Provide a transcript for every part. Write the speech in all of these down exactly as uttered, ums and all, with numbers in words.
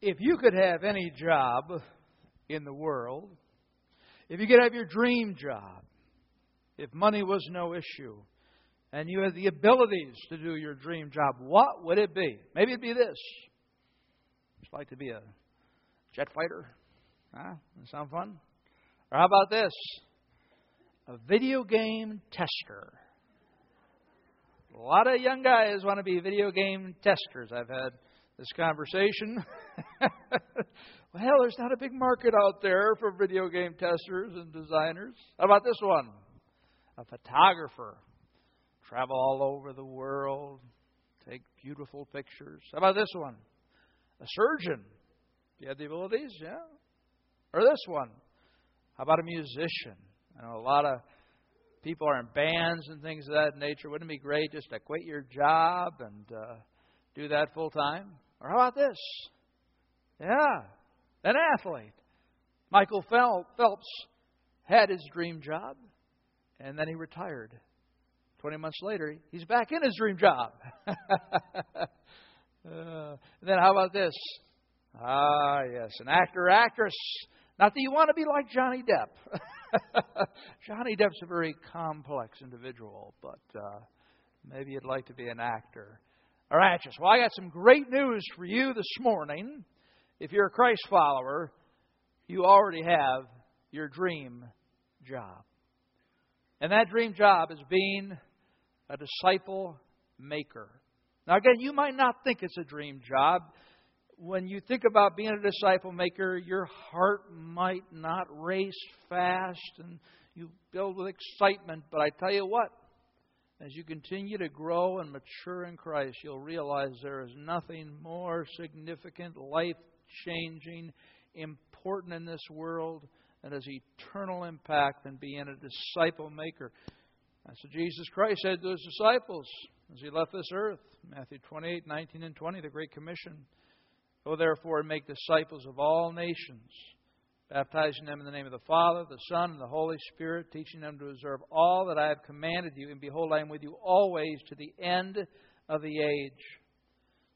If you could have any job in the world, if you could have your dream job, if money was no issue, and you had the abilities to do your dream job, what would it be? Maybe it'd be this. Just like to be a jet fighter. Huh? That sound fun? Or how about this? A video game tester. A lot of young guys want to be video game testers. I've had this conversation. Well, there's not a big market out there for video game testers and designers. How about this one? A photographer. Travel all over the world. Take beautiful pictures. How about this one? A surgeon. You have the abilities, yeah. Or this one. How about a musician? I know a lot of people are in bands and things of that nature. Wouldn't it be great just to quit your job and uh, do that full time? Or how about this? Yeah, an athlete. Michael Phelps had his dream job, and then he retired. Twenty months later, he's back in his dream job. uh, and then how about this? Ah, yes, an actor, actress. Not that you want to be like Johnny Depp. Johnny Depp's a very complex individual, but uh, maybe you'd like to be an actor or actress. Well, I got some great news for you this morning. If you're a Christ follower, you already have your dream job. And that dream job is being a disciple maker. Now, again, you might not think it's a dream job. When you think about being a disciple maker, your heart might not race fast and you build with excitement. But I tell you what, as you continue to grow and mature in Christ, you'll realize there is nothing more significant, life-changing, important in this world that has eternal impact than being a disciple maker. That's what Jesus Christ said to his disciples as he left this earth. Matthew twenty-eight, nineteen and twenty, the Great Commission. Go therefore and make disciples of all nations, baptizing them in the name of the Father, the Son, and the Holy Spirit, teaching them to observe all that I have commanded you. And behold, I am with you always to the end of the age.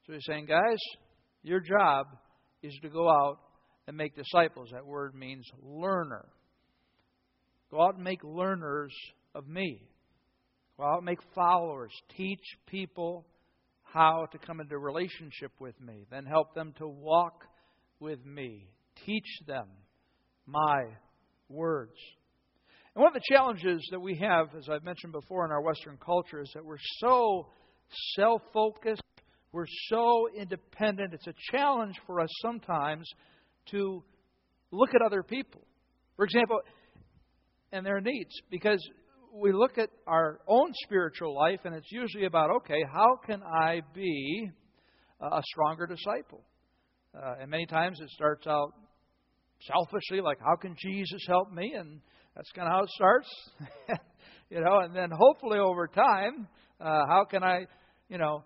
So he's saying, guys, your job is to go out and make disciples. That word means learner. Go out and make learners of me. Go out and make followers. Teach people how to come into relationship with me. Then help them to walk with me. Teach them my words. And one of the challenges that we have, as I've mentioned before, in our Western culture is that we're so self-focused. We're so independent. It's a challenge for us sometimes to look at other people. For example, and their needs. Because we look at our own spiritual life, and it's usually about, okay, how can I be a stronger disciple? Uh, and many times it starts out selfishly, like, how can Jesus help me? And that's kind of how it starts. you know, and then hopefully over time, uh, how can I, you know,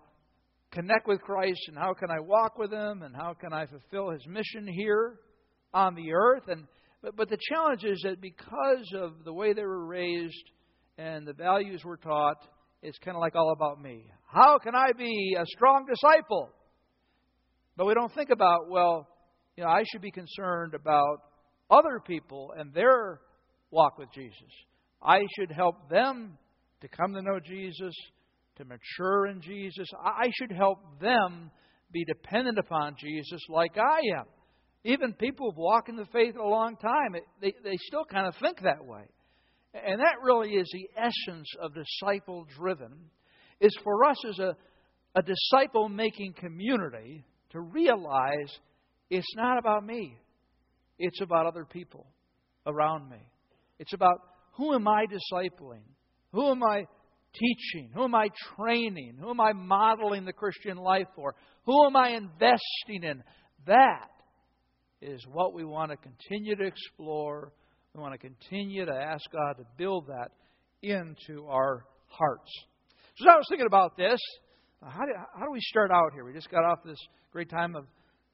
connect with Christ, and how can I walk with him, and how can I fulfill his mission here on the earth? And but, but the challenge is that because of the way they were raised, and the values we're taught, it's kind of like all about me. How can I be a strong disciple? But we don't think about, well, you know, I should be concerned about other people and their walk with Jesus. I should help them to come to know Jesus, to mature in Jesus. I should help them be dependent upon Jesus like I am. Even people who've walked in the faith a long time, they, they still kind of think that way. And that really is the essence of disciple-driven, is for us as a, a disciple-making community to realize it's not about me. It's about other people around me. It's about who am I discipling? Who am I teaching? Who am I training? Who am I modeling the Christian life for? Who am I investing in? That is what we want to continue to explore. We want to continue to ask God to build that into our hearts. So as I was thinking about this, how do, how do we start out here? We just got off this great time of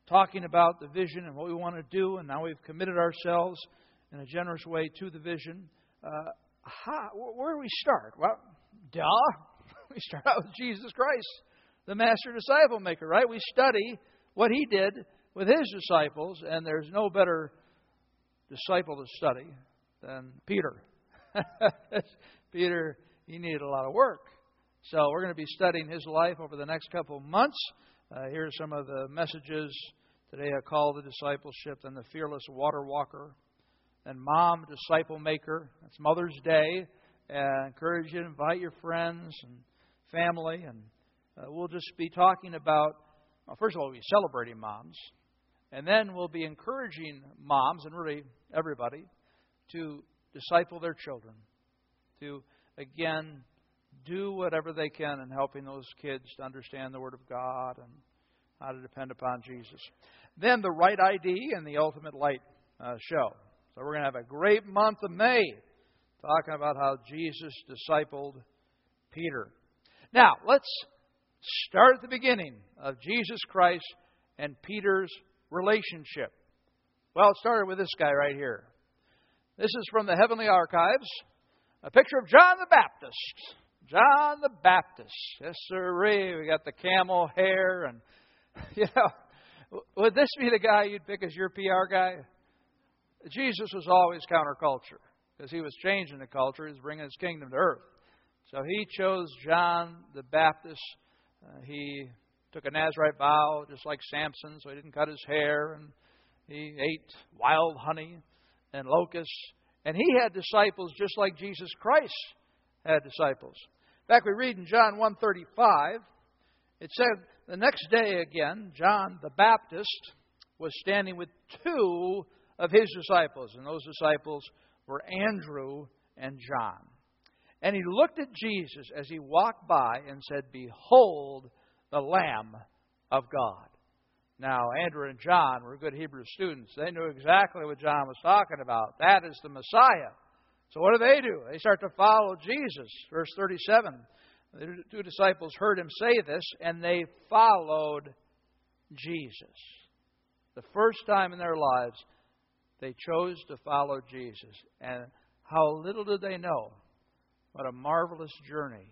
talking about the vision and what we want to do, and now we've committed ourselves in a generous way to the vision. Uh, how, where do we start? Well, duh. We start out with Jesus Christ, the master disciple maker, right? We study what he did with his disciples, and there's no better disciple to study than Peter. Peter, he needed a lot of work. So we're going to be studying his life over the next couple of months. Uh, here are some of the messages today. I call the discipleship, and the fearless water walker, and mom, disciple maker. That's Mother's Day. And I encourage you to invite your friends and family. And uh, we'll just be talking about, well, first of all, we'll be celebrating moms. And then we'll be encouraging moms, and really everybody, to disciple their children. To, again, do whatever they can in helping those kids to understand the Word of God and how to depend upon Jesus. Then the right I D and the ultimate light uh, show. So we're going to have a great month of May talking about how Jesus discipled Peter. Now, let's start at the beginning of Jesus Christ and Peter's relationship. Well, it started with this guy right here. This is from the Heavenly Archives. A picture of John the Baptist. John the Baptist. Yes, sirree. We got the camel hair. And, you know, would this be the guy you'd pick as your P R guy? Jesus was always counterculture because he was changing the culture. He was bringing his kingdom to earth. So he chose John the Baptist. Uh, he took a Nazarite vow, just like Samson, so he didn't cut his hair. And he ate wild honey and locusts. And he had disciples just like Jesus Christ had disciples. In fact, we read in John one thirty-five, it said, the next day again, John the Baptist was standing with two of his disciples. And those disciples were Andrew and John. And he looked at Jesus as he walked by and said, "Behold, the Lamb of God." Now, Andrew and John were good Hebrew students. They knew exactly what John was talking about. That is the Messiah. So what do they do? They start to follow Jesus. Verse thirty-seven, the two disciples heard him say this, and they followed Jesus. The first time in their lives, they chose to follow Jesus. And how little did they know what a marvelous journey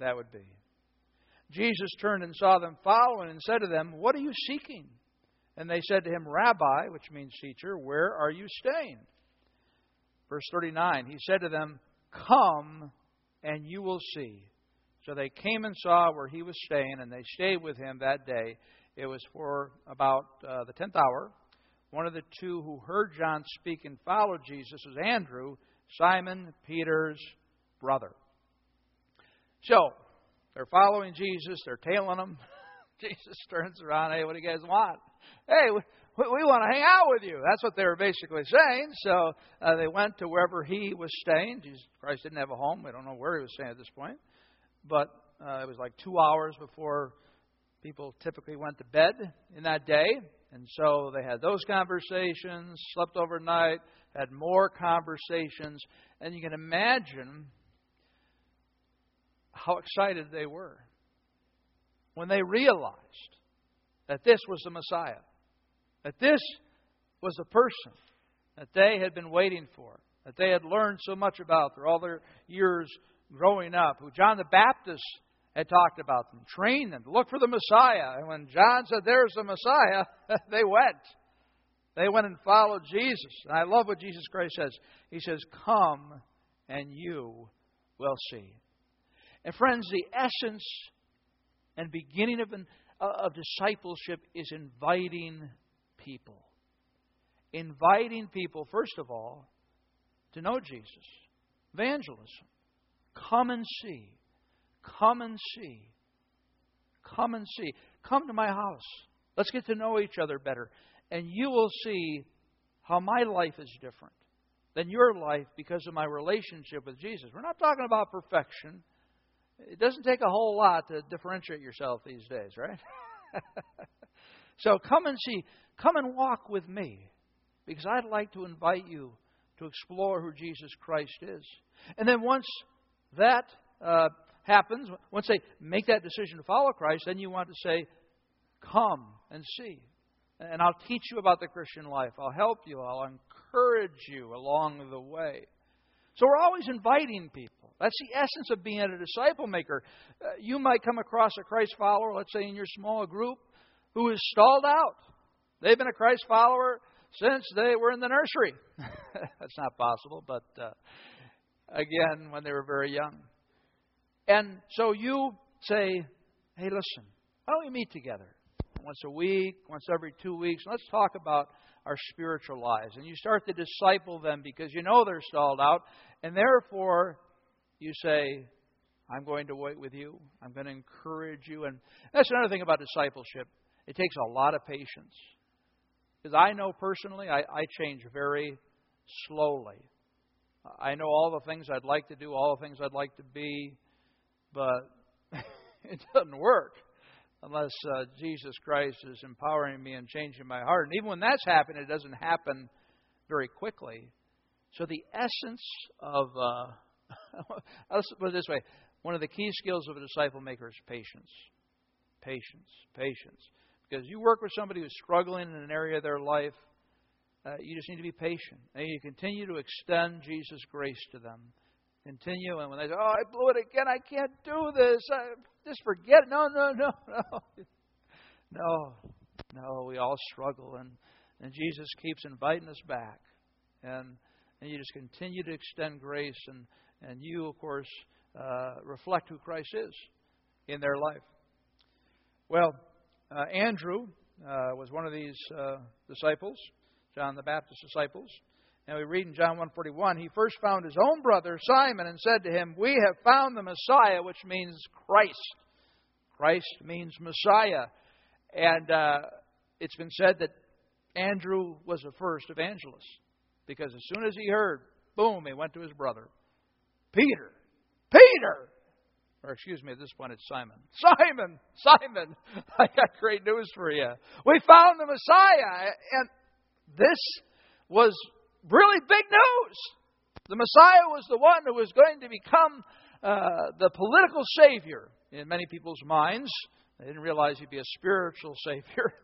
that would be. Jesus turned and saw them following and said to them, "What are you seeking?" And they said to him, "Rabbi," which means teacher, "where are you staying?" Verse thirty-nine, he said to them, "Come and you will see." So they came and saw where he was staying, and they stayed with him that day. It was for about uh, the tenth hour. One of the two who heard John speak and followed Jesus was Andrew, Simon Peter's brother. So they're following Jesus. They're tailing him. Jesus turns around. "Hey, what do you guys want?" "Hey, we, we want to hang out with you." That's what they were basically saying. So uh, they went to wherever he was staying. Jesus Christ didn't have a home. We don't know where he was staying at this point. But uh, it was like two hours before people typically went to bed in that day. And so they had those conversations, slept overnight, had more conversations. And you can imagine how excited they were when they realized that this was the Messiah, that this was the person that they had been waiting for, that they had learned so much about through all their years growing up, who John the Baptist had talked about them, trained them to look for the Messiah. And when John said, "There's the Messiah," they went. They went and followed Jesus. And I love what Jesus Christ says. He says, "Come and you will see." And friends, the essence and beginning of, an, of discipleship is inviting people. Inviting people, first of all, to know Jesus. Evangelism. Come and see. Come and see. Come and see. Come to my house. Let's get to know each other better. And you will see how my life is different than your life because of my relationship with Jesus. We're not talking about perfection. It doesn't take a whole lot to differentiate yourself these days, right? So come and see. Come and walk with me, because I'd like to invite you to explore who Jesus Christ is. And then once that uh, happens, once they make that decision to follow Christ, then you want to say, "Come and see. And I'll teach you about the Christian life. I'll help you. I'll encourage you along the way." So we're always inviting people. That's the essence of being a disciple maker. Uh, you might come across a Christ follower, let's say in your small group, who is stalled out They've been a Christ follower since they were in the nursery. That's not possible, but uh, again, when they were very young. And so you say, hey, listen, why don't we meet together? Once a week, once every two weeks. Let's talk about our spiritual lives. And you start to disciple them because you know they're stalled out. And therefore, you say, I'm going to wait with you. I'm going to encourage you. And that's another thing about discipleship. It takes a lot of patience. Because I know personally, I, I change very slowly. I know all the things I'd like to do, all the things I'd like to be, but it doesn't work unless uh, Jesus Christ is empowering me and changing my heart. And even when that's happened, it doesn't happen very quickly. So the essence of, uh, let's put it this way, one of the key skills of a disciple maker is patience. Patience, patience. Because you work with somebody who's struggling in an area of their life, uh, you just need to be patient. And you continue to extend Jesus' grace to them. Continue, and when they say, oh, I blew it again, I can't do this, I, just forget it. No, no, no, no. No, no, we all struggle, and, and Jesus keeps inviting us back. And and you just continue to extend grace, and, and you, of course, uh, reflect who Christ is in their life. Well, uh, Andrew uh, was one of these uh, disciples, John the Baptist disciples. And we read in John one forty-one, he first found his own brother, Simon, and said to him, we have found the Messiah, which means Christ. Christ means Messiah. And uh, it's been said that Andrew was the first evangelist. Because as soon as he heard, boom, he went to his brother. Peter! Peter! Or excuse me, at this point it's Simon. Simon! Simon! I got great news for you. We found the Messiah! And this was really big news. The Messiah was the one who was going to become uh, the political savior in many people's minds. They didn't realize he'd be a spiritual savior,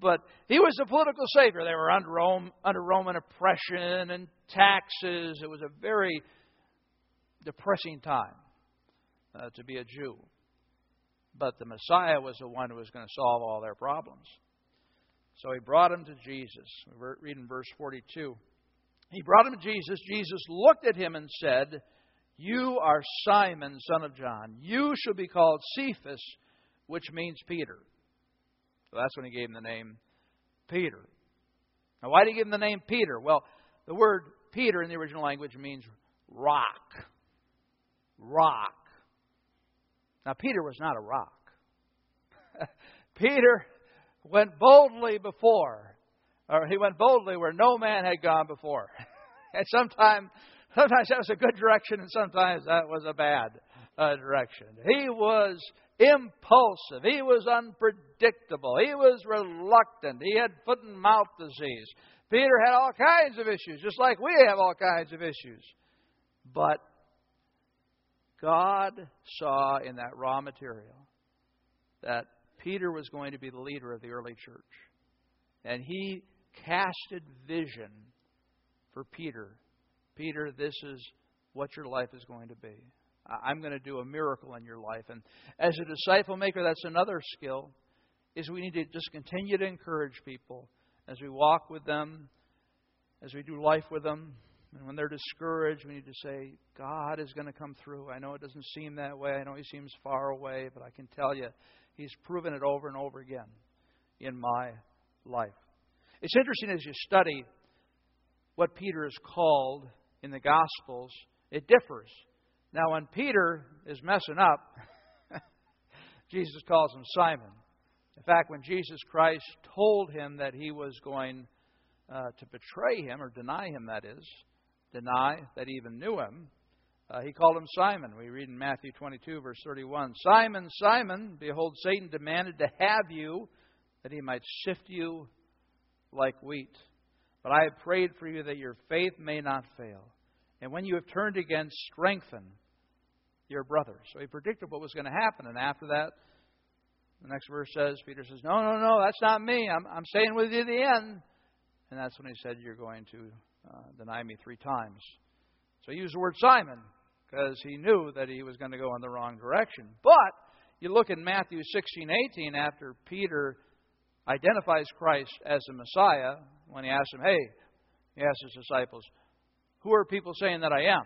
but he was the political savior. They were under Rome, under Roman oppression and taxes. It was a very depressing time uh, to be a Jew. But the Messiah was the one who was going to solve all their problems. So he brought him to Jesus. We read in verse forty-two. He brought him to Jesus. Jesus looked at him and said, you are Simon, son of John. You shall be called Cephas, which means Peter. So that's when he gave him the name Peter. Now, why did he give him the name Peter? Well, the word Peter in the original language means rock. Rock. Now, Peter was not a rock. Peter went boldly before. Or he went boldly where no man had gone before. And sometimes, sometimes that was a good direction, and sometimes that was a bad uh, direction. He was impulsive. He was unpredictable. He was reluctant. He had foot and mouth disease. Peter had all kinds of issues, just like we have all kinds of issues. But God saw in that raw material that Peter was going to be the leader of the early church. And he casted vision for Peter. Peter, this is what your life is going to be. I'm going to do a miracle in your life. And as a disciple maker, that's another skill, is we need to just continue to encourage people as we walk with them, as we do life with them. And when they're discouraged, we need to say, God is going to come through. I know it doesn't seem that way. I know he seems far away, but I can tell you, he's proven it over and over again in my life. Life. It's interesting as you study what Peter is called in the Gospels, it differs. Now, when Peter is messing up, Jesus calls him Simon. In fact, when Jesus Christ told him that he was going uh, to betray him, or deny him, that is, deny that he even knew him, uh, he called him Simon. We read in Matthew twenty-two, verse thirty-one, Simon, Simon, behold, Satan demanded to have you, that he might sift you like wheat. But I have prayed for you that your faith may not fail. And when you have turned again, strengthen your brother. So he predicted what was going to happen. And after that, the next verse says, Peter says, no, no, no, that's not me. I'm, I'm staying with you to the end. And that's when he said, you're going to uh, deny me three times. So he used the word Simon because he knew that he was going to go in the wrong direction. But you look in Matthew sixteen eighteen, after Peter identifies Christ as the Messiah when he asks him, hey, he asks his disciples, who are people saying that I am?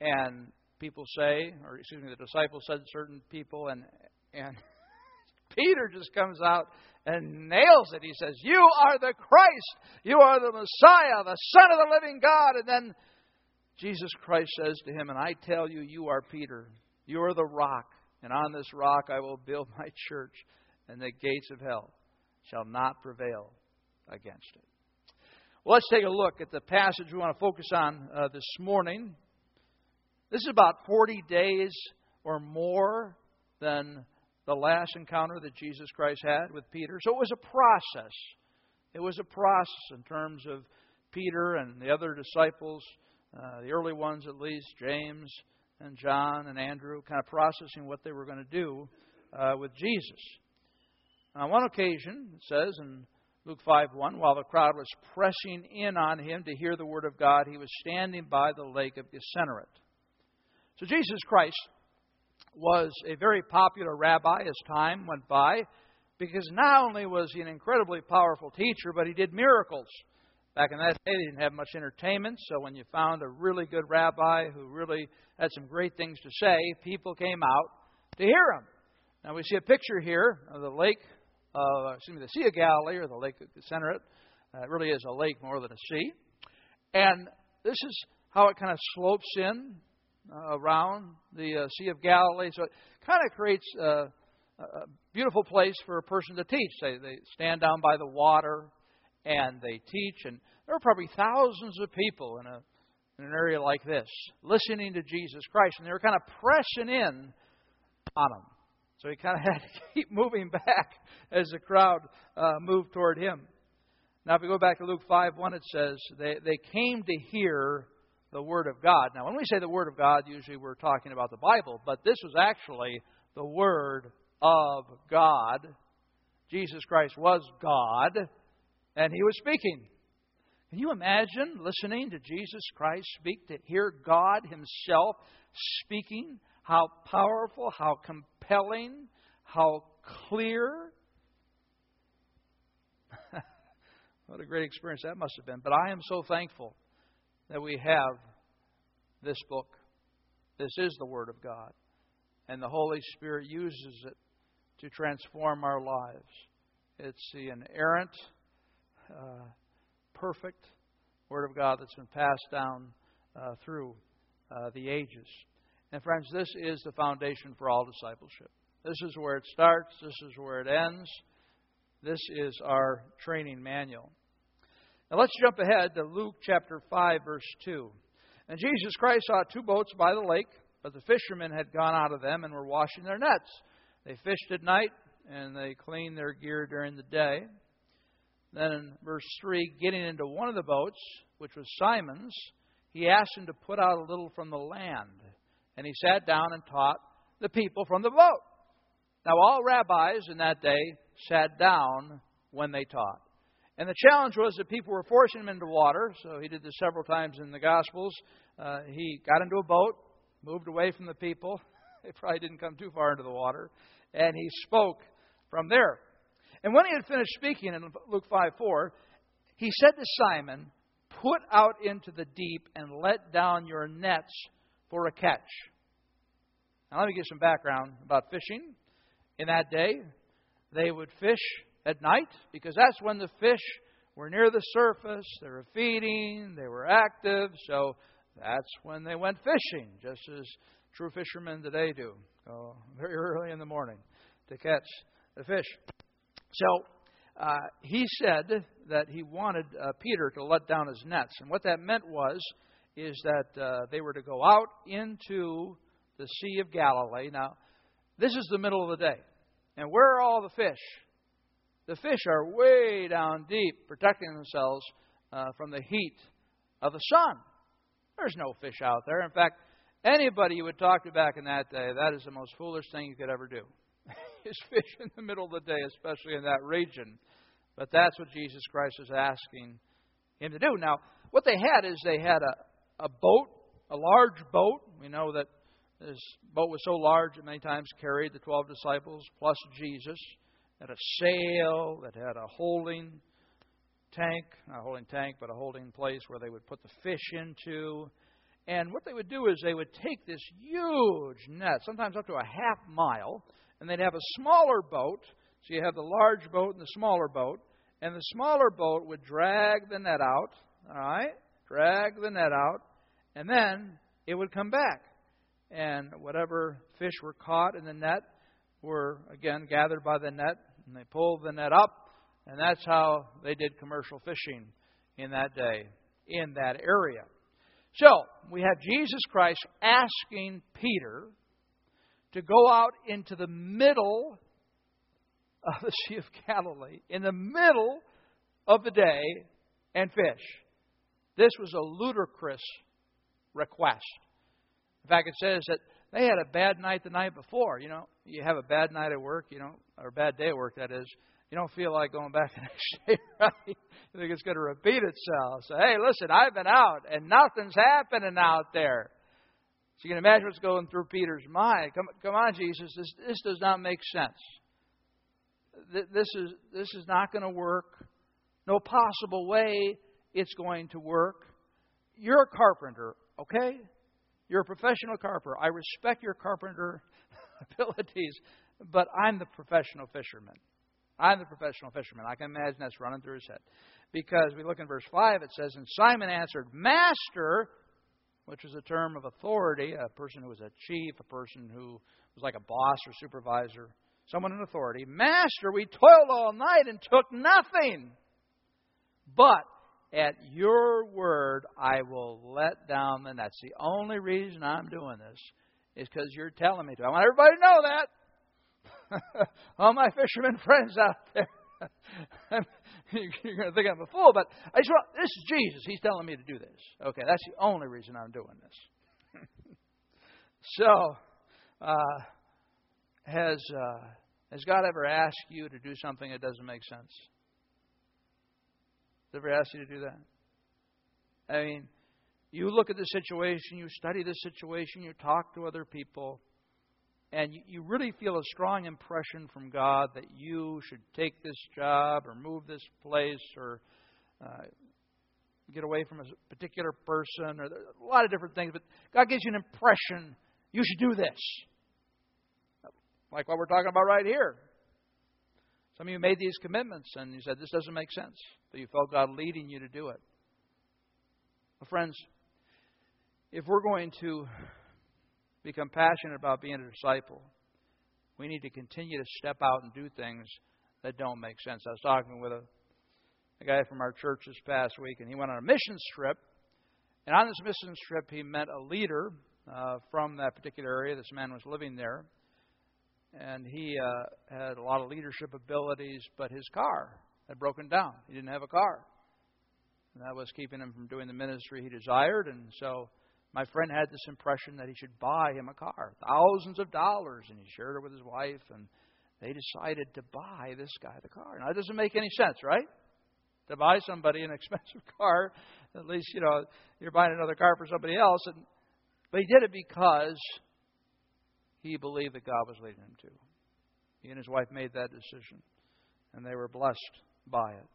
And people say, or excuse me, the disciples said certain people, and and Peter just comes out and nails it. He says, you are the Christ. You are the Messiah, the Son of the living God. And then Jesus Christ says to him, and I tell you, you are Peter. You are the rock. And on this rock I will build my church, and the gates of hell shall not prevail against it. Well, let's take a look at the passage we want to focus on uh, this morning. This is about forty days or more than the last encounter that Jesus Christ had with Peter. So it was a process. It was a process in terms of Peter and the other disciples, uh, the early ones at least, James and John and Andrew, kind of processing what they were going to do uh, with Jesus. On one occasion, it says in Luke five one, while the crowd was pressing in on him to hear the word of God, he was standing by the lake of Gennesaret. So Jesus Christ was a very popular rabbi as time went by, because not only was he an incredibly powerful teacher, but he did miracles. Back in that day, they didn't have much entertainment, so when you found a really good rabbi who really had some great things to say, people came out to hear him. Now we see a picture here of the lake, uh, excuse me, the Sea of Galilee, or the Lake of Gennesaret. Uh, it really is a lake more than a sea. And this is how it kind of slopes in Uh, around the uh, Sea of Galilee. So it kind of creates uh, a beautiful place for a person to teach. They, they stand down by the water and they teach. And there are probably thousands of people in, a, in an area like this listening to Jesus Christ. And they were kind of pressing in on him. So he kind of had to keep moving back as the crowd uh, moved toward him. Now if we go back to Luke five one, it says, they, they came to hear the Word of God. Now, when we say the Word of God, usually we're talking about the Bible, but this was actually the Word of God. Jesus Christ was God, and He was speaking. Can you imagine listening to Jesus Christ speak, to hear God Himself speaking? How powerful, how compelling, how clear. What a great experience that must have been. But I am so thankful that we have this book. This is the Word of God. And the Holy Spirit uses it to transform our lives. It's the inerrant, uh, perfect Word of God that's been passed down uh, through uh, the ages. And friends, this is the foundation for all discipleship. This is where it starts. This is where it ends. This is our training manual. Now let's jump ahead to Luke chapter five, verse two. And Jesus Christ saw two boats by the lake, but the fishermen had gone out of them and were washing their nets. They fished at night, and they cleaned their gear during the day. Then in verse three, getting into one of the boats, which was Simon's, he asked him to put out a little from the land. And he sat down and taught the people from the boat. Now all rabbis in that day sat down when they taught. And the challenge was that people were forcing him into water. So he did this several times in the Gospels. Uh, he got into a boat, moved away from the people. They probably didn't come too far into the water. And he spoke from there. And when he had finished speaking in Luke five four, he said to Simon, put out into the deep and let down your nets for a catch. Now let me give some background about fishing. In that day, they would fish at night, because that's when the fish were near the surface, they were feeding, they were active, so that's when they went fishing, just as true fishermen today do, oh, very early in the morning to catch the fish. So uh, he said that he wanted uh, Peter to let down his nets, and what that meant was is that uh, they were to go out into the Sea of Galilee. Now, this is the middle of the day, and where are all the fish? The fish are way down deep, protecting themselves uh, from the heat of the sun. There's no fish out there. In fact, anybody you would talk to back in that day, that is the most foolish thing you could ever do, is fish in the middle of the day, especially in that region. But that's what Jesus Christ was asking him to do. Now, what they had is they had a, a boat, a large boat. We know that this boat was so large it many times carried the twelve disciples plus Jesus. that had a sail, that had a holding tank, not a holding tank, but a holding place where they would put the fish into. And what they would do is they would take this huge net, sometimes up to a half mile, and they'd have a smaller boat. So you have the large boat and the smaller boat. And the smaller boat would drag the net out, all right? Drag the net out, and then it would come back. And whatever fish were caught in the net were, again, gathered by the net, and they pulled the net up. And that's how they did commercial fishing in that day, in that area. So, we have Jesus Christ asking Peter to go out into the middle of the Sea of Galilee, in the middle of the day, and fish. This was a ludicrous request. In fact, it says that they had a bad night the night before. You know, you have a bad night at work, you know, or a bad day at work, that is. You don't feel like going back the next day, right? You think it's going to repeat itself. So, hey, listen, I've been out, and nothing's happening out there. So you can imagine what's going through Peter's mind. Come, come on, Jesus, this, this does not make sense. This is this is not going to work. No possible way it's going to work. You're a carpenter, okay? You're a professional carpenter. I respect your carpenter abilities, but I'm the professional fisherman. I'm the professional fisherman. I can imagine that's running through his head. Because we look in verse five, it says, and Simon answered, Master, which was a term of authority, a person who was a chief, a person who was like a boss or supervisor, someone in authority. Master, we toiled all night and took nothing. But at your word, I will let down the nets. The only reason I'm doing this is because you're telling me to. I want everybody to know that. All my fishermen friends out there, you're going to think I'm a fool, but I just want, this is Jesus. He's telling me to do this. Okay, that's the only reason I'm doing this. so, uh, has uh, has God ever asked you to do something that doesn't make sense? Has ever asked you to do that? I mean, you look at the situation, you study the situation, you talk to other people. And you really feel a strong impression from God that you should take this job or move this place or uh, get away from a particular person, or a lot of different things. But God gives you an impression you should do this. Like what we're talking about right here. Some of you made these commitments and you said, this doesn't make sense. But you felt God leading you to do it. Well, friends, if we're going to become passionate about being a disciple, we need to continue to step out and do things that don't make sense. I was talking with a, a guy from our church this past week, and he went on a missions trip. And on this missions trip, he met a leader uh, from that particular area. This man was living there. And he uh, had a lot of leadership abilities, but his car had broken down. He didn't have a car. And that was keeping him from doing the ministry he desired. And so my friend had this impression that he should buy him a car, thousands of dollars, and he shared it with his wife, and they decided to buy this guy the car. Now, it doesn't make any sense, right? To buy somebody an expensive car, at least, you know, you're buying another car for somebody else. And, but he did it because he believed that God was leading him to. He and his wife made that decision, and they were blessed by it.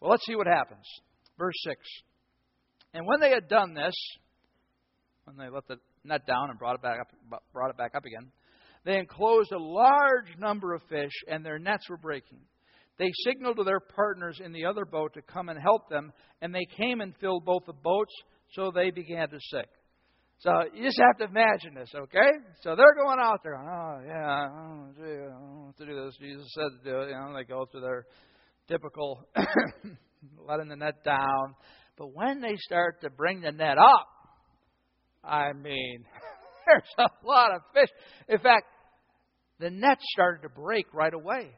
Well, let's see what happens. Verse six. And when they had done this, when they let the net down and brought it back up, brought it back up again, they enclosed a large number of fish, and their nets were breaking. They signaled to their partners in the other boat to come and help them, and they came and filled both the boats, so they began to sink. So you just have to imagine this, okay? So they're going out there, oh, yeah, oh, gee, I don't have to do this. Jesus said to do it. You know, they go through their typical letting the net down. But when they start to bring the net up, I mean, there's a lot of fish. In fact, the net started to break right away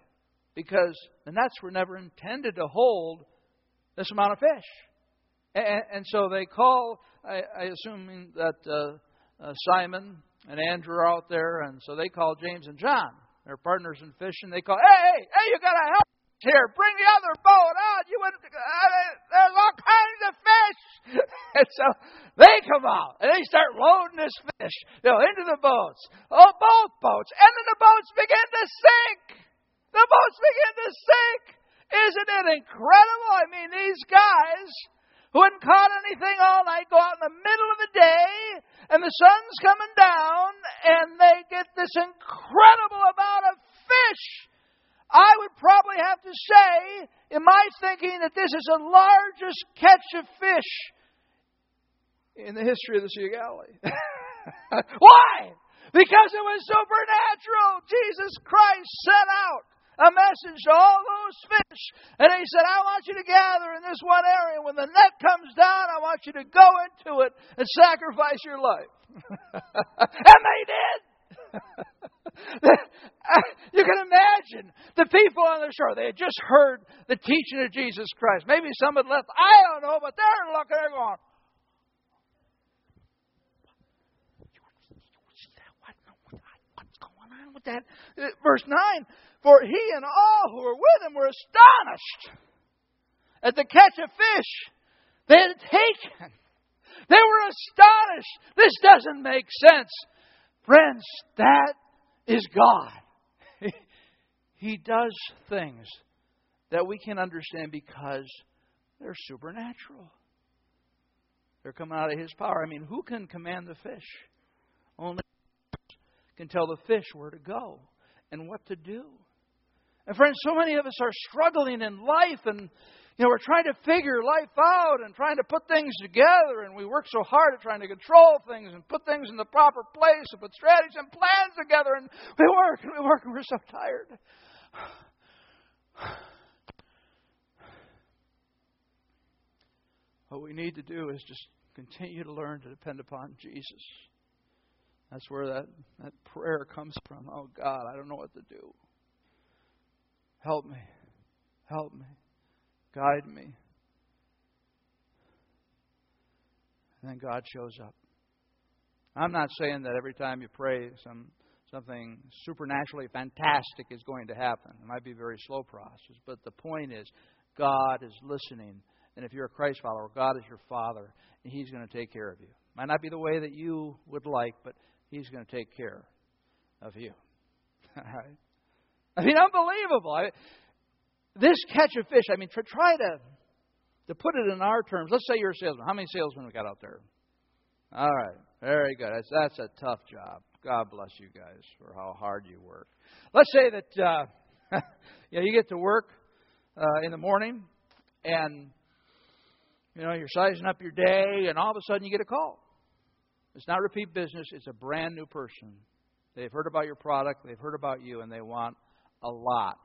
because the nets were never intended to hold this amount of fish. And, and so they call, I, I assume that uh, uh, Simon and Andrew are out there, and so they call James and John, their partners in fishing. They call, hey, hey, hey, you got to help. Here, bring the other boat out. You wouldn't, I mean, there's all kinds of fish. And so they come out, and they start loading this fish, you know, into the boats. Oh, both boats. And then the boats begin to sink. The boats begin to sink. Isn't it incredible? I mean, these guys who hadn't caught anything all night go out in the middle of the day, and the sun's coming down, and they get this incredible amount of fish. I would probably have to say, in my thinking, that this is the largest catch of fish in the history of the Sea of Galilee. Why? Because it was supernatural. Jesus Christ set out a message to all those fish. And he said, I want you to gather in this one area. When the net comes down, I want you to go into it and sacrifice your life. And they did. You can imagine the people on the shore. They had just heard the teaching of Jesus Christ. Maybe some had left. I don't know, but they're looking. They're going, what's going on with that? Verse nine, for he and all who were with him were astonished at the catch of fish they had taken. They were astonished. This doesn't make sense. Friends, that is God. He, he does things that we can't understand because they're supernatural. They're coming out of His power. I mean, who can command the fish? Only God can tell the fish where to go and what to do. And friends, so many of us are struggling in life, and you know, we're trying to figure life out and trying to put things together, and we work so hard at trying to control things and put things in the proper place and put strategies and plans together, and we work and we work and we're so tired. What we need to do is just continue to learn to depend upon Jesus. That's where that, that prayer comes from. Oh God, I don't know what to do. Help me. Help me. Guide me. And then God shows up. I'm not saying that every time you pray, some something supernaturally fantastic is going to happen. It might be a very slow process. But the point is, God is listening. And if you're a Christ follower, God is your Father. And He's going to take care of you. Might not be the way that you would like, but He's going to take care of you. All right? I mean, unbelievable. I mean, this catch of fish, I mean, try, try to to put it in our terms. Let's say you're a salesman. How many salesmen we got out there? All right. Very good. That's, that's a tough job. God bless you guys for how hard you work. Let's say that uh, you know, you get to work uh, in the morning, and you know, you're sizing up your day, and all of a sudden you get a call. It's not repeat business. It's a brand new person. They've heard about your product. They've heard about you, and they want a lot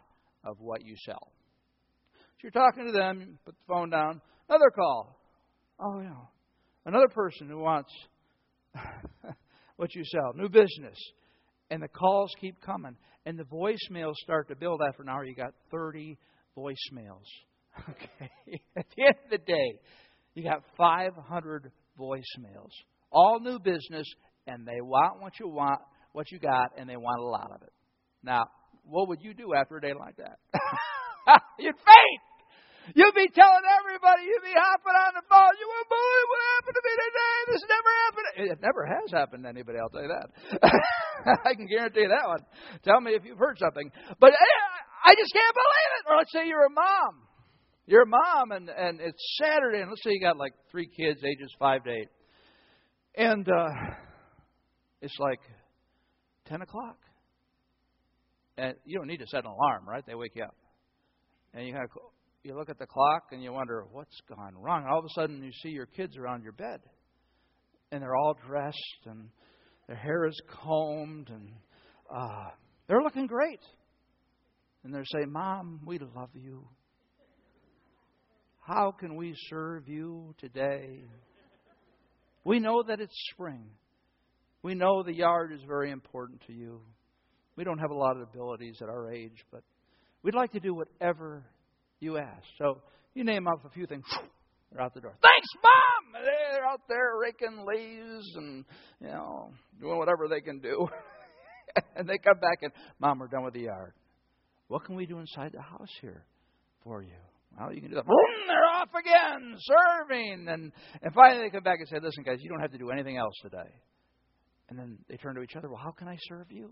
of what you sell. So you're talking to them, you put the phone down, another call. Oh, yeah. Another person who wants what you sell, new business. And the calls keep coming. And the voicemails start to build. After an hour, you got thirty voicemails. Okay. At the end of the day, you got five hundred voicemails. All new business, and they want what you want, what you got, and they want a lot of it. Now, what would you do after a day like that? You'd faint. You'd be telling everybody. You'd be hopping on the phone. You wouldn't believe what happened to me today. This never happened. It never has happened to anybody, I'll tell you that. I can guarantee that one. Tell me if you've heard something. But I just can't believe it. Or let's say you're a mom. You're a mom, and, and it's Saturday, and let's say you got like three kids, ages five to eight. And uh, it's like ten o'clock. And you don't need to set an alarm, right? They wake you up. And you kind of, you look at the clock and you wonder, what's gone wrong? And all of a sudden you see your kids around your bed. And they're all dressed and their hair is combed and uh, they're looking great. And they're saying, Mom, we love you. How can we serve you today? We know that it's spring. We know the yard is very important to you. We don't have a lot of abilities at our age, but we'd like to do whatever you ask. So you name off a few things, they're out the door. Thanks, Mom! They're out there raking leaves and, you know, doing whatever they can do. And they come back and, Mom, we're done with the yard. What can we do inside the house here? for you. Well, you can do that. Boom, they're off again, serving. And, and finally they come back and say, listen, guys, you don't have to do anything else today. And then they turn to each other. Well, how can I serve you?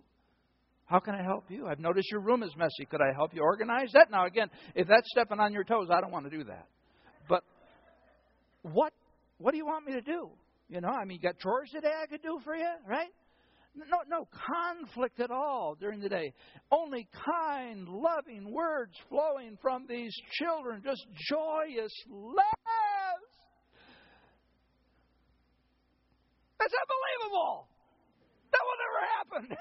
How can I help you? I've noticed your room is messy. Could I help you organize that? Now, again, if that's stepping on your toes, I don't want to do that. But what what do you want me to do? You know, I mean, you got chores today I could do for you, right? No, no conflict at all during the day. Only kind, loving words flowing from these children. Just joyous laughs. That's unbelievable. That will never happen.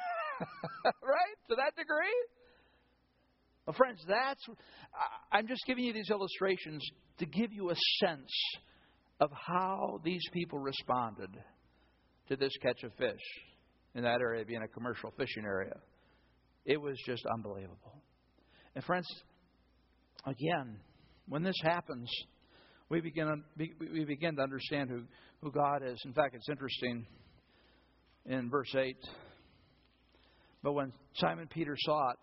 Right? To that degree? Well, friends, that's... I'm just giving you these illustrations to give you a sense of how these people responded to this catch of fish in that area, being a commercial fishing area. It was just unbelievable. And friends, again, when this happens, we begin we begin to understand who, who God is. In fact, it's interesting in verse eight. But when Simon Peter saw it,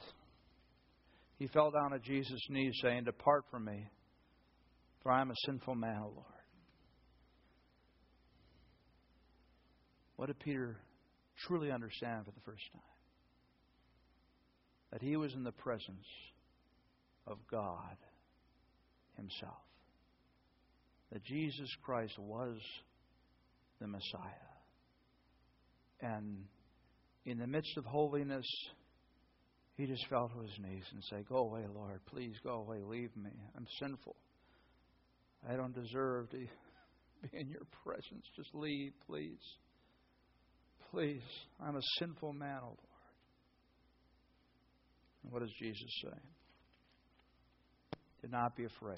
he fell down at Jesus' knees, saying, "Depart from me, for I am a sinful man, O Lord." What did Peter truly understand for the first time? That he was in the presence of God Himself. That Jesus Christ was the Messiah. And in the midst of holiness, he just fell to his knees and said, "Go away, Lord. Please go away. Leave me. I'm sinful. I don't deserve to be in your presence. Just leave, please. Please. I'm a sinful man, O Lord." And what does Jesus say? "Do not be afraid."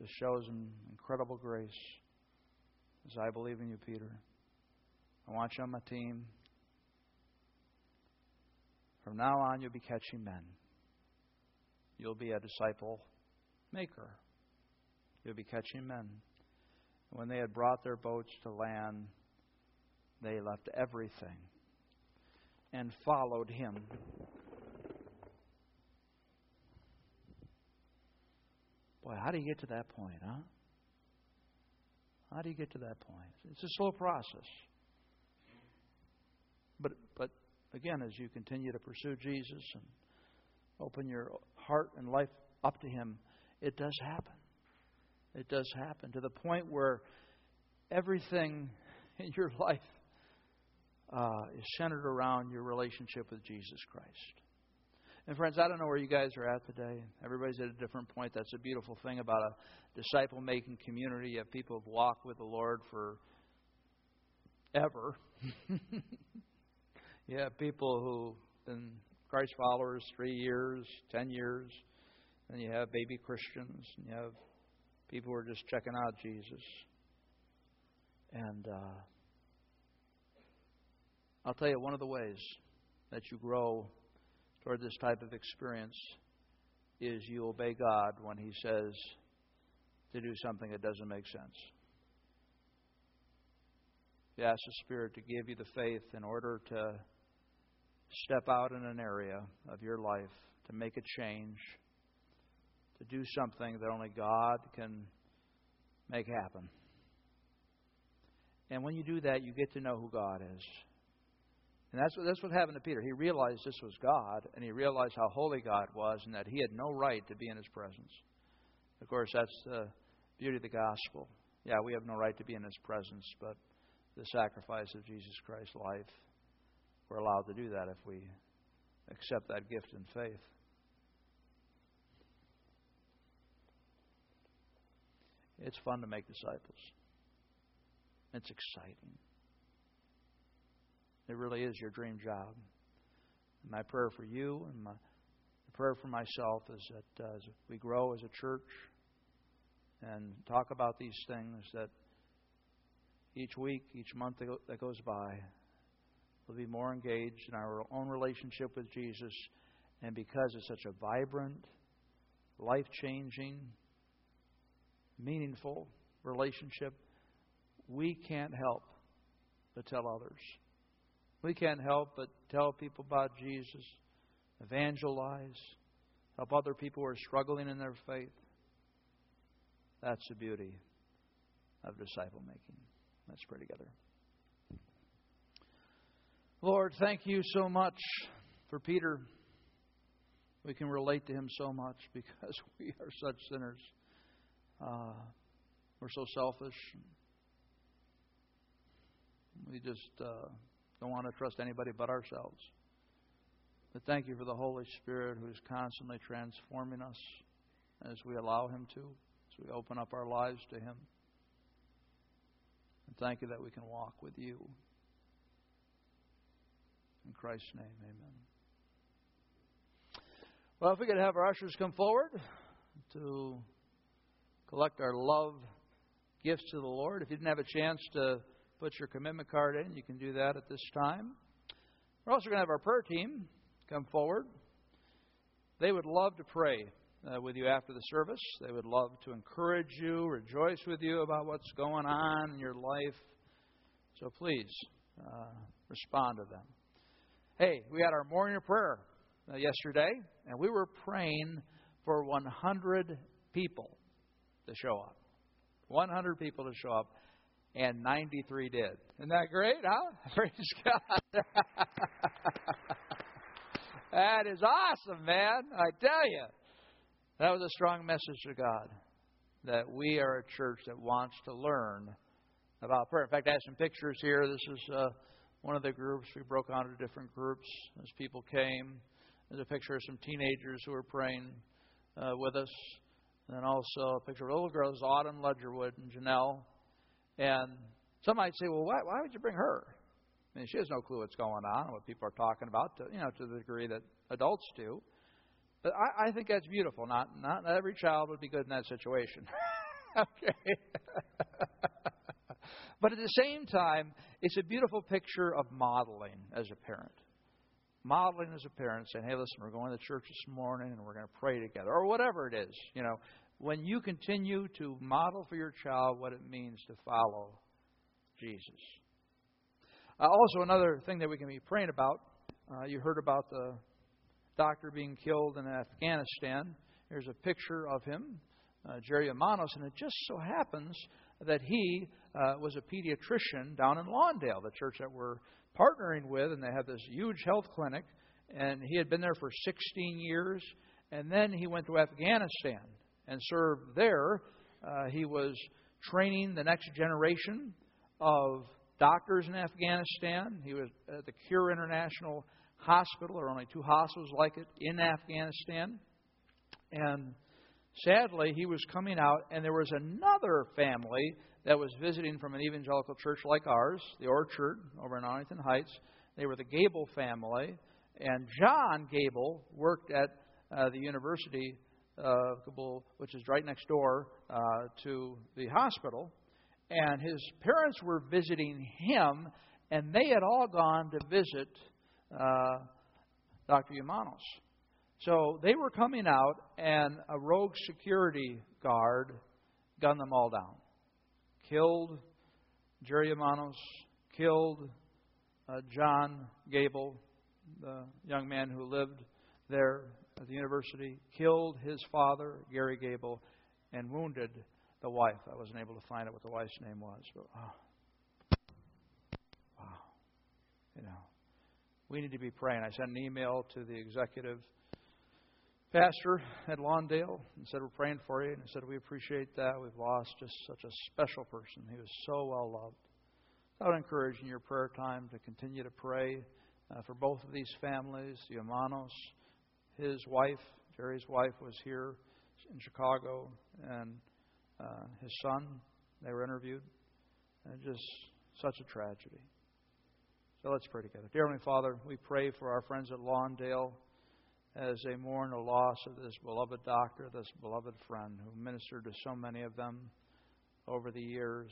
This shows him incredible grace. As I believe in you, Peter. I want you on my team. From now on, you'll be catching men. You'll be a disciple maker. You'll be catching men. And when they had brought their boats to land, they left everything and followed him. Boy, how do you get to that point, huh? How do you get to that point? It's a slow process. But, but again, as you continue to pursue Jesus and open your heart and life up to Him, it does happen. It does happen to the point where everything in your life uh, is centered around your relationship with Jesus Christ. And friends, I don't know where you guys are at today. Everybody's at a different point. That's a beautiful thing about a disciple-making community. You have people who've walked with the Lord for ever. You have people who've been Christ followers three years, ten years, and you have baby Christians, and you have people who are just checking out Jesus. And uh, I'll tell you, one of the ways that you grow toward this type of experience is you obey God when He says to do something that doesn't make sense. You ask the Spirit to give you the faith in order to step out in an area of your life, to make a change, to do something that only God can make happen. And when you do that, you get to know who God is. And that's what, that's what happened to Peter. He realized this was God, and he realized how holy God was and that he had no right to be in His presence. Of course, that's the beauty of the gospel. Yeah, we have no right to be in His presence, but the sacrifice of Jesus Christ's life, we're allowed to do that if we accept that gift in faith. It's fun to make disciples. It's exciting. It really is your dream job. My prayer for you and my the prayer for myself is that uh, as we grow as a church and talk about these things, that each week, each month that goes by, we'll be more engaged in our own relationship with Jesus. And because it's such a vibrant, life-changing, meaningful relationship, we can't help but tell others. We can't help but tell people about Jesus, evangelize, Help other people who are struggling in their faith. That's the beauty of disciple making. Let's pray together. Lord, thank you so much for Peter. We can relate to him so much because we are such sinners. Uh, we're so selfish. We just uh, don't want to trust anybody but ourselves. But thank you for the Holy Spirit who is constantly transforming us as we allow Him to, as we open up our lives to Him. And thank you that we can walk with you. In Christ's name, amen. Well, if we could have our ushers come forward to collect our love gifts to the Lord. If you didn't have a chance to put your commitment card in, you can do that at this time. We're also going to have our prayer team come forward. They would love to pray uh, with you after the service. They would love to encourage you, rejoice with you about what's going on in your life. So please uh, respond to them. Hey, we had our morning prayer uh, yesterday, and we were praying for one hundred people to show up. one hundred people to show up. And ninety-three did. Isn't that great, huh? Praise God. That is awesome, man. I tell you. That was a strong message to God. That we are a church that wants to learn about prayer. In fact, I have some pictures here. This is uh, one of the groups. We broke out into different groups as people came. There's a picture of some teenagers who were praying uh, with us. And then also a picture of little girls, Autumn Ledgerwood and Janelle. And some might say, well, why, why would you bring her? I mean, she has no clue what's going on and what people are talking about, to, you know, to the degree that adults do. But I, I think that's beautiful. Not not every child would be good in that situation. Okay. But at the same time, it's a beautiful picture of modeling as a parent. Modeling as a parent, saying, hey, listen, we're going to church this morning and we're going to pray together. Or whatever it is, you know. When you continue to model for your child what it means to follow Jesus. Uh, also, another thing that we can be praying about, uh, you heard about the doctor being killed in Afghanistan. Here's a picture of him, uh, Jerry Umanos, and it just so happens that he uh, was a pediatrician down in Lawndale, the church that we're partnering with, and they have this huge health clinic, and he had been there for sixteen years, and then he went to Afghanistan and served there. Uh, he was training the next generation of doctors in Afghanistan. He was at the Cure International Hospital. There are only two hospitals like it in Afghanistan. And sadly, he was coming out, and there was another family that was visiting from an evangelical church like ours, the Orchard over in Arlington Heights. They were the Gable family. And John Gable worked at uh, the University of Kabul, which is right next door uh, to the hospital, and his parents were visiting him, and they had all gone to visit uh, Doctor Umanos. So they were coming out, and a rogue security guard gunned them all down, killed Jerry Umanos, killed uh, John Gable, the young man who lived there at the university, killed his father, Gary Gable, and wounded the wife. I wasn't able to find out what the wife's name was. But, oh. Wow. You know, we need to be praying. I sent an email to the executive pastor at Lawndale and said, we're praying for you. And he said, we appreciate that. We've lost just such a special person. He was so well loved. So I would encourage in your prayer time to continue to pray uh, for both of these families, the Umanos. His wife, Jerry's wife, was here in Chicago, and uh, his son, they were interviewed. And just such a tragedy. So let's pray together. Dear Heavenly Father, we pray for our friends at Lawndale as they mourn the loss of this beloved doctor, this beloved friend who ministered to so many of them over the years.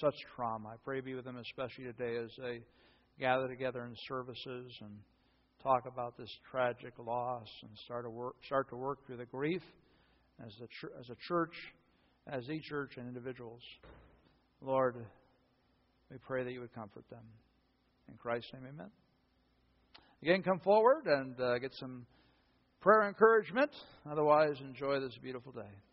Such trauma. I pray be with them especially today as they gather together in services and talk about this tragic loss and start to work, start to work through the grief as a, ch- as a church, as a church and individuals. Lord, we pray that you would comfort them. In Christ's name, amen. Again, come forward and uh, get some prayer encouragement. Otherwise, enjoy this beautiful day.